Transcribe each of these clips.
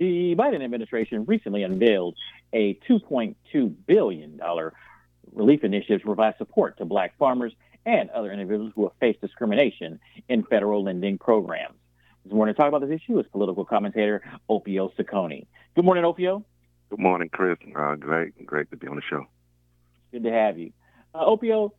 The Biden administration recently unveiled a $2.2 billion relief initiative to provide support to Black farmers and other individuals who have faced discrimination in federal lending programs. This morning to talk about this issue is political commentator Opio Sokoni. Good morning, Opio. Good morning, Chris. Great to be on the show. Good to have you. Opio,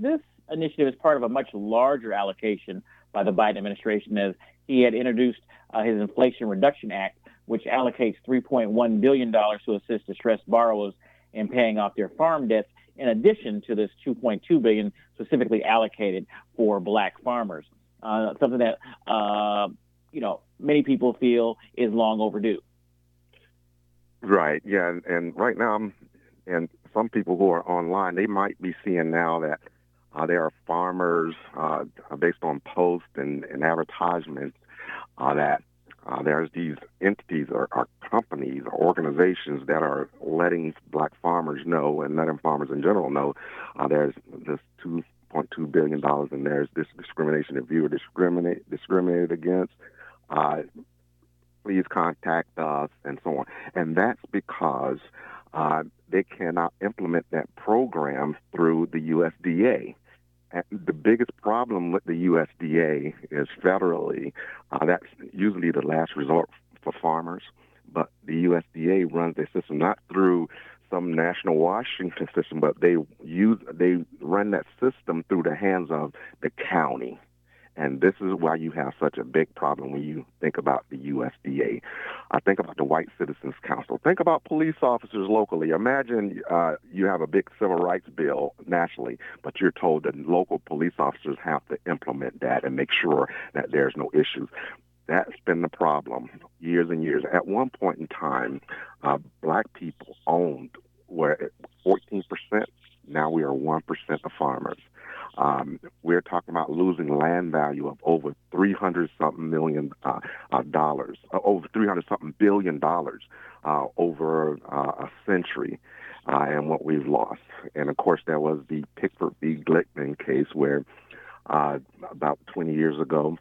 this initiative is part of a much larger allocation by the Biden administration, as he had introduced his Inflation Reduction Act, which allocates $3.1 billion to assist distressed borrowers in paying off their farm debts, in addition to this $2.2 billion specifically allocated for Black farmers, something that many people feel is long overdue. Right. Yeah. And right now, and some people who are online, they might be seeing now that there are farmers based on posts and advertisements that there's these entities or companies or organizations that are letting Black farmers know, and letting farmers in general know, there's this $2.2 billion and there's this discrimination. If you were discriminated against, please contact us, and so on. And that's because they cannot implement that program through the USDA. And the biggest problem with the USDA is federally. That's usually the last resort for farmers, but the USDA runs their system not through some national Washington system, but they run that system through the hands of the county. And this is why you have such a big problem when you think about the USDA. I think about the White Citizens Council. Think about police officers locally. Imagine you have a big civil rights bill nationally, but you're told that local police officers have to implement that and make sure that there's no issues. That's been the problem years and years. At one point in time, Black people were 14%. Now we are 1% of farmers. We're talking about losing land value of over $300-something billion over a century, and what we've lost. And of course, there was the Pigford v. Glickman case where about 20 years ago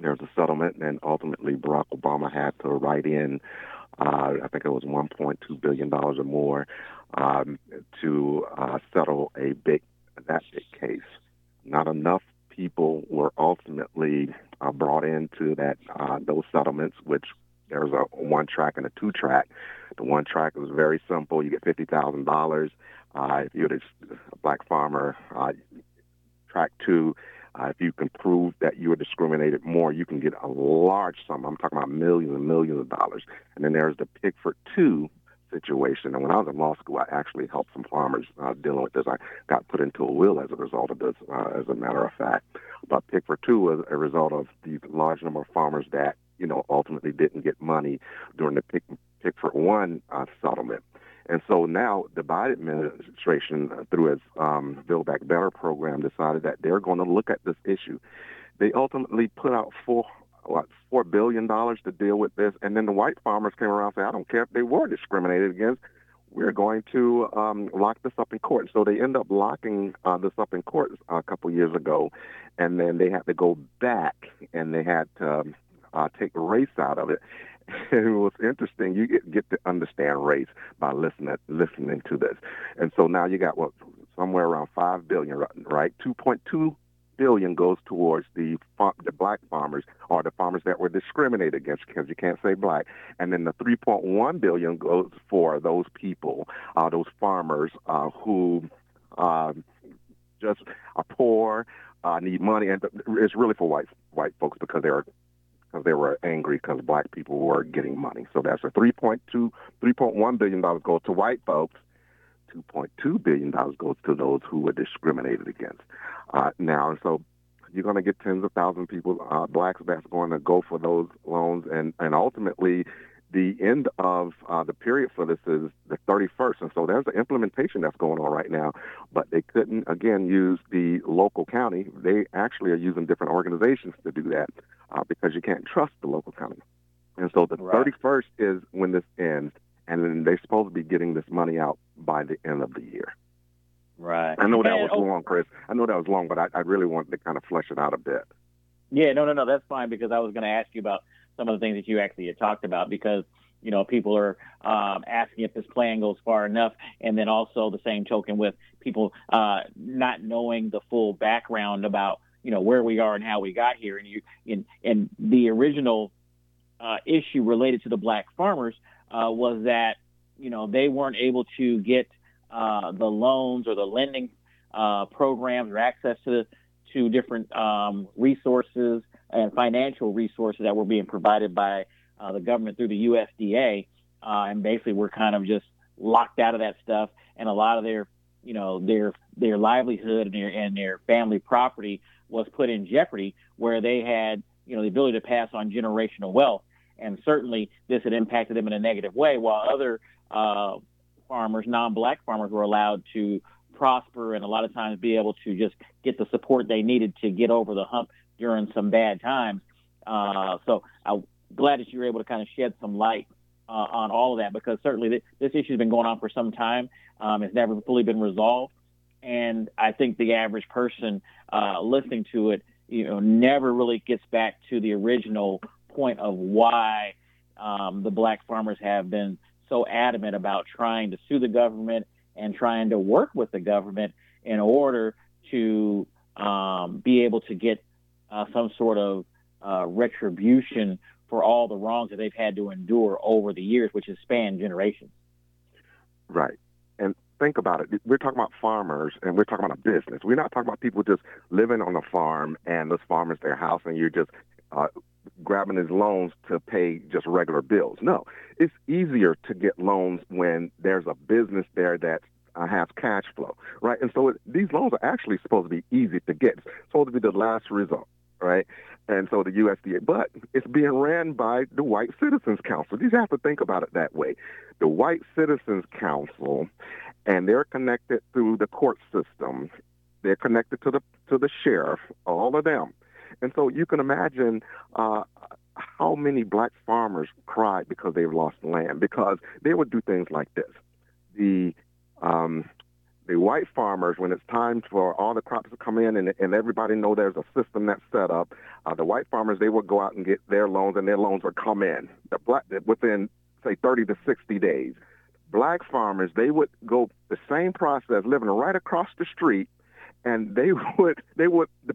there was a settlement, and ultimately Barack Obama had to write in, I think it was $1.2 billion or more, to settle that big case. Not enough people were ultimately brought into that those settlements, which there's a one-track and a two-track. The one-track was very simple. You get $50,000. If you're a Black farmer, track two, if you can prove that you were discriminated more, you can get a large sum. I'm talking about millions and millions of dollars. And then there's the Pigford II situation. And when I was in law school, I actually helped some farmers dealing with this. I got put into a will as a result of this, as a matter of fact. But Pigford II was a result of the large number of farmers that, ultimately didn't get money during the Pigford I settlement. And so now the Biden administration, through its Build Back Better program, decided that they're going to look at this issue. They ultimately put out $4 billion to deal with this. And then the white farmers came around and said, I don't care if they were discriminated against. We're going to lock this up in court. So they end up locking this up in court a couple years ago. And then they had to go back and they had to take race out of it. It was interesting. You get to understand race by listening to this. And so now you got somewhere around $5 billion, right? $2.2 billion goes towards the black farmers, or the farmers that were discriminated against because you can't say black. And then the 3.1 billion goes for those people, those farmers who just are poor, need money, and it's really for white folks because they were angry because black people were getting money. So that's a $3.1 billion goes to white folks. $2.2 billion goes to those who were discriminated against. Now, so you're going to get tens of thousands of people, blacks, that's going to go for those loans. And ultimately, the end of the period for this is the 31st. And so there's an implementation that's going on right now. But they couldn't, again, use the local county. They actually are using different organizations to do that because you can't trust the local county. And so the 31st is when this ends. And then they're supposed to be getting this money out by the end of the year. Right. I know that was long, Chris. I know that was long, but I really wanted to kind of flesh it out a bit. Yeah, no, that's fine, because I was going to ask you about some of the things that you actually had talked about, because, you know, people are asking if this plan goes far enough, and then also the same token with people not knowing the full background about, you know, where we are and how we got here. And and the original issue related to the black farmers was that, you know, they weren't able to get the loans or the lending programs or access to different resources and financial resources that were being provided by the government through the USDA. And basically were kind of just locked out of that stuff. And a lot of their, you know, their livelihood and their family property was put in jeopardy, where they had, you know, the ability to pass on generational wealth. And certainly this had impacted them in a negative way, while other farmers, non-black farmers, were allowed to prosper and a lot of times be able to just get the support they needed to get over the hump during some bad times. So I'm glad that you were able to kind of shed some light on all of that, because certainly this issue has been going on for some time. It's never fully been resolved. And I think the average person listening to it, you know, never really gets back to the original point of why the black farmers have been so adamant about trying to sue the government and trying to work with the government in order to be able to get some sort of retribution for all the wrongs that they've had to endure over the years, which has spanned generations. Right. And think about it. We're talking about farmers, and we're talking about a business. We're not talking about people just living on a farm, and this farm is their house, and you're just grabbing his loans to pay just regular bills. No, it's easier to get loans when there's a business there that has cash flow, right? And so these loans are actually supposed to be easy to get. It's supposed to be the last resort, right? And so the USDA, but it's being ran by the White Citizens Council. You have to think about it that way. The White Citizens Council, and they're connected through the court system. They're connected to the sheriff, all of them. And so you can imagine how many black farmers cried because they've lost land, because they would do things like this. The white farmers, when it's time for all the crops to come in and everybody know there's a system that's set up, the white farmers, they would go out and get their loans, and their loans would come in within, say, 30 to 60 days. Black farmers, they would go the same process, living right across the street. And the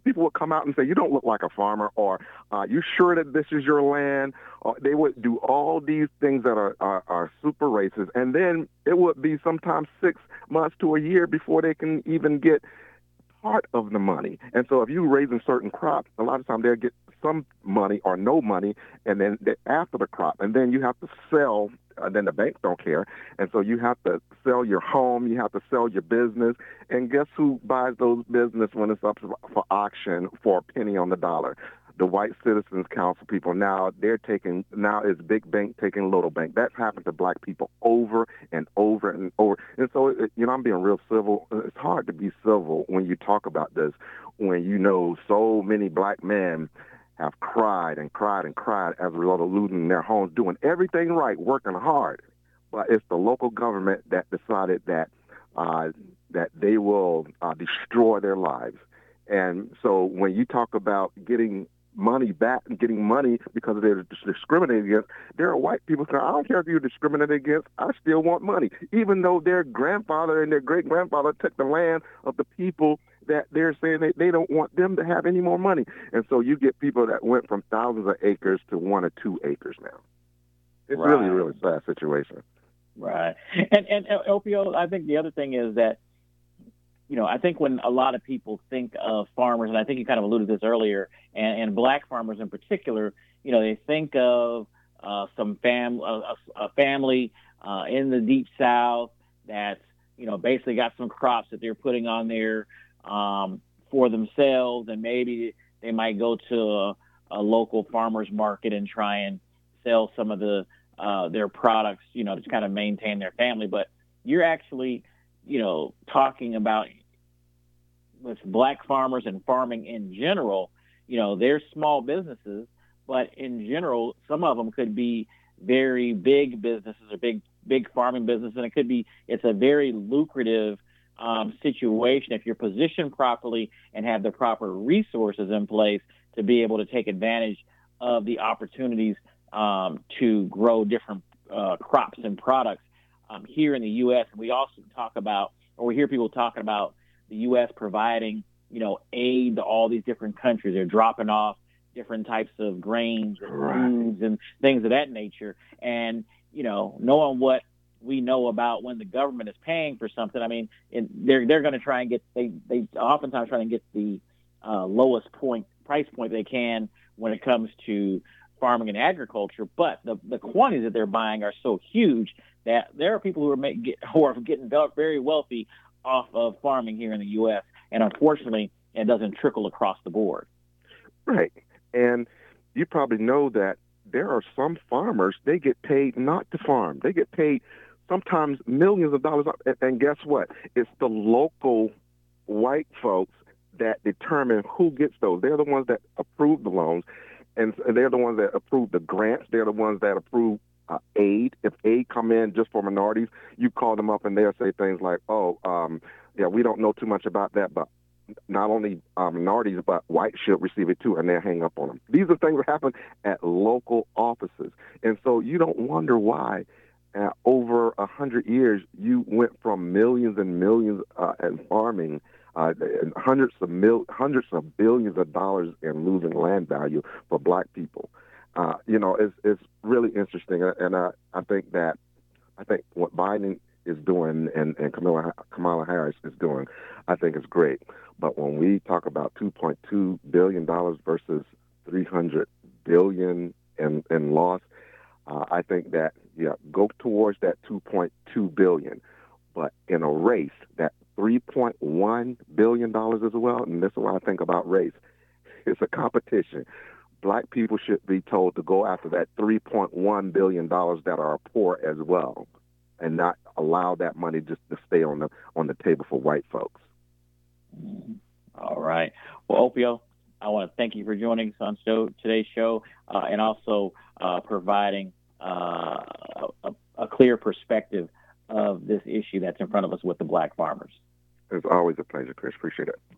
people would come out and say, you don't look like a farmer, or you sure that this is your land? Or they would do all these things that are super racist. And then it would be sometimes 6 months to a year before they can even get part of the money. And so if you're raising certain crops, a lot of times they'll get some money or no money, and then after the crop, and then you have to sell. And then the banks don't care. And so you have to sell your home. You have to sell your business. And guess who buys those business when it's up for auction for a penny on the dollar? The White Citizens Council people. Now it's big bank taking little bank. That's happened to black people over and over and over. And so, you know, I'm being real civil. It's hard to be civil when you talk about this, when you know so many black men have cried and cried and cried as a result of losing their homes, doing everything right, working hard. But it's the local government that decided that they will destroy their lives. And so when you talk about getting money back and getting money because they're discriminated against, there are white people saying, I don't care if you're discriminated against, I still want money, even though their grandfather and their great-grandfather took the land of the people that they're saying they don't want them to have any more money. And so you get people that went from thousands of acres to 1 or 2 acres now. It's right. Really, really sad situation. Right. And Opio, I think the other thing is that, you know, I think when a lot of people think of farmers, and I think you kind of alluded to this earlier, and black farmers in particular, you know, they think of a family in the Deep South that's, you know, basically got some crops that they're putting on there for themselves, and maybe they might go to a local farmer's market and try and sell some of their products, you know, to kind of maintain their family. But you're actually, you know, talking about with black farmers and farming in general, you know, they're small businesses, but in general, some of them could be very big businesses or big farming business, and it's a very lucrative situation if you're positioned properly and have the proper resources in place to be able to take advantage of the opportunities to grow different crops and products here in the U.S. And we also talk about, or we hear people talking about the U.S. providing, you know, aid to all these different countries. They're dropping off different types of grains and foods and things of that nature. And you know, knowing what we know about when the government is paying for something, I mean, they're going to try and get they oftentimes try and get the lowest price point they can when it comes to farming and agriculture. But the quantities that they're buying are so huge that there are people who are getting very wealthy off of farming here in the U.S. And unfortunately, it doesn't trickle across the board. Right, and you probably know that. There are some farmers, they get paid not to farm. They get paid sometimes millions of dollars. And guess what? It's the local white folks that determine who gets those. They're the ones that approve the loans, and they're the ones that approve the grants. They're the ones that approve aid. If aid come in just for minorities, you call them up and they'll say things like, yeah, we don't know too much about that, but not only minorities, but whites should receive it too, and they'll hang up on them. These are things that happen at local offices. And so you don't wonder why over 100 years you went from millions and millions in farming, and hundreds of billions of dollars in losing land value for black people. You know, it's really interesting. And I think what Biden is doing and Kamala Harris is doing, I think is great. But when we talk about $2.2 billion versus $300 billion in loss, I think that, yeah, go towards that $2.2 billion. But in a race, that $3.1 billion as well, and this is what I think about race, it's a competition. Black people should be told to go after that $3.1 billion that are poor as well, and not allow that money just to stay on the table for white folks. All right. Well, Opio, I want to thank you for joining us on today's show and also providing a clear perspective of this issue that's in front of us with the black farmers. It's always a pleasure, Chris. Appreciate it.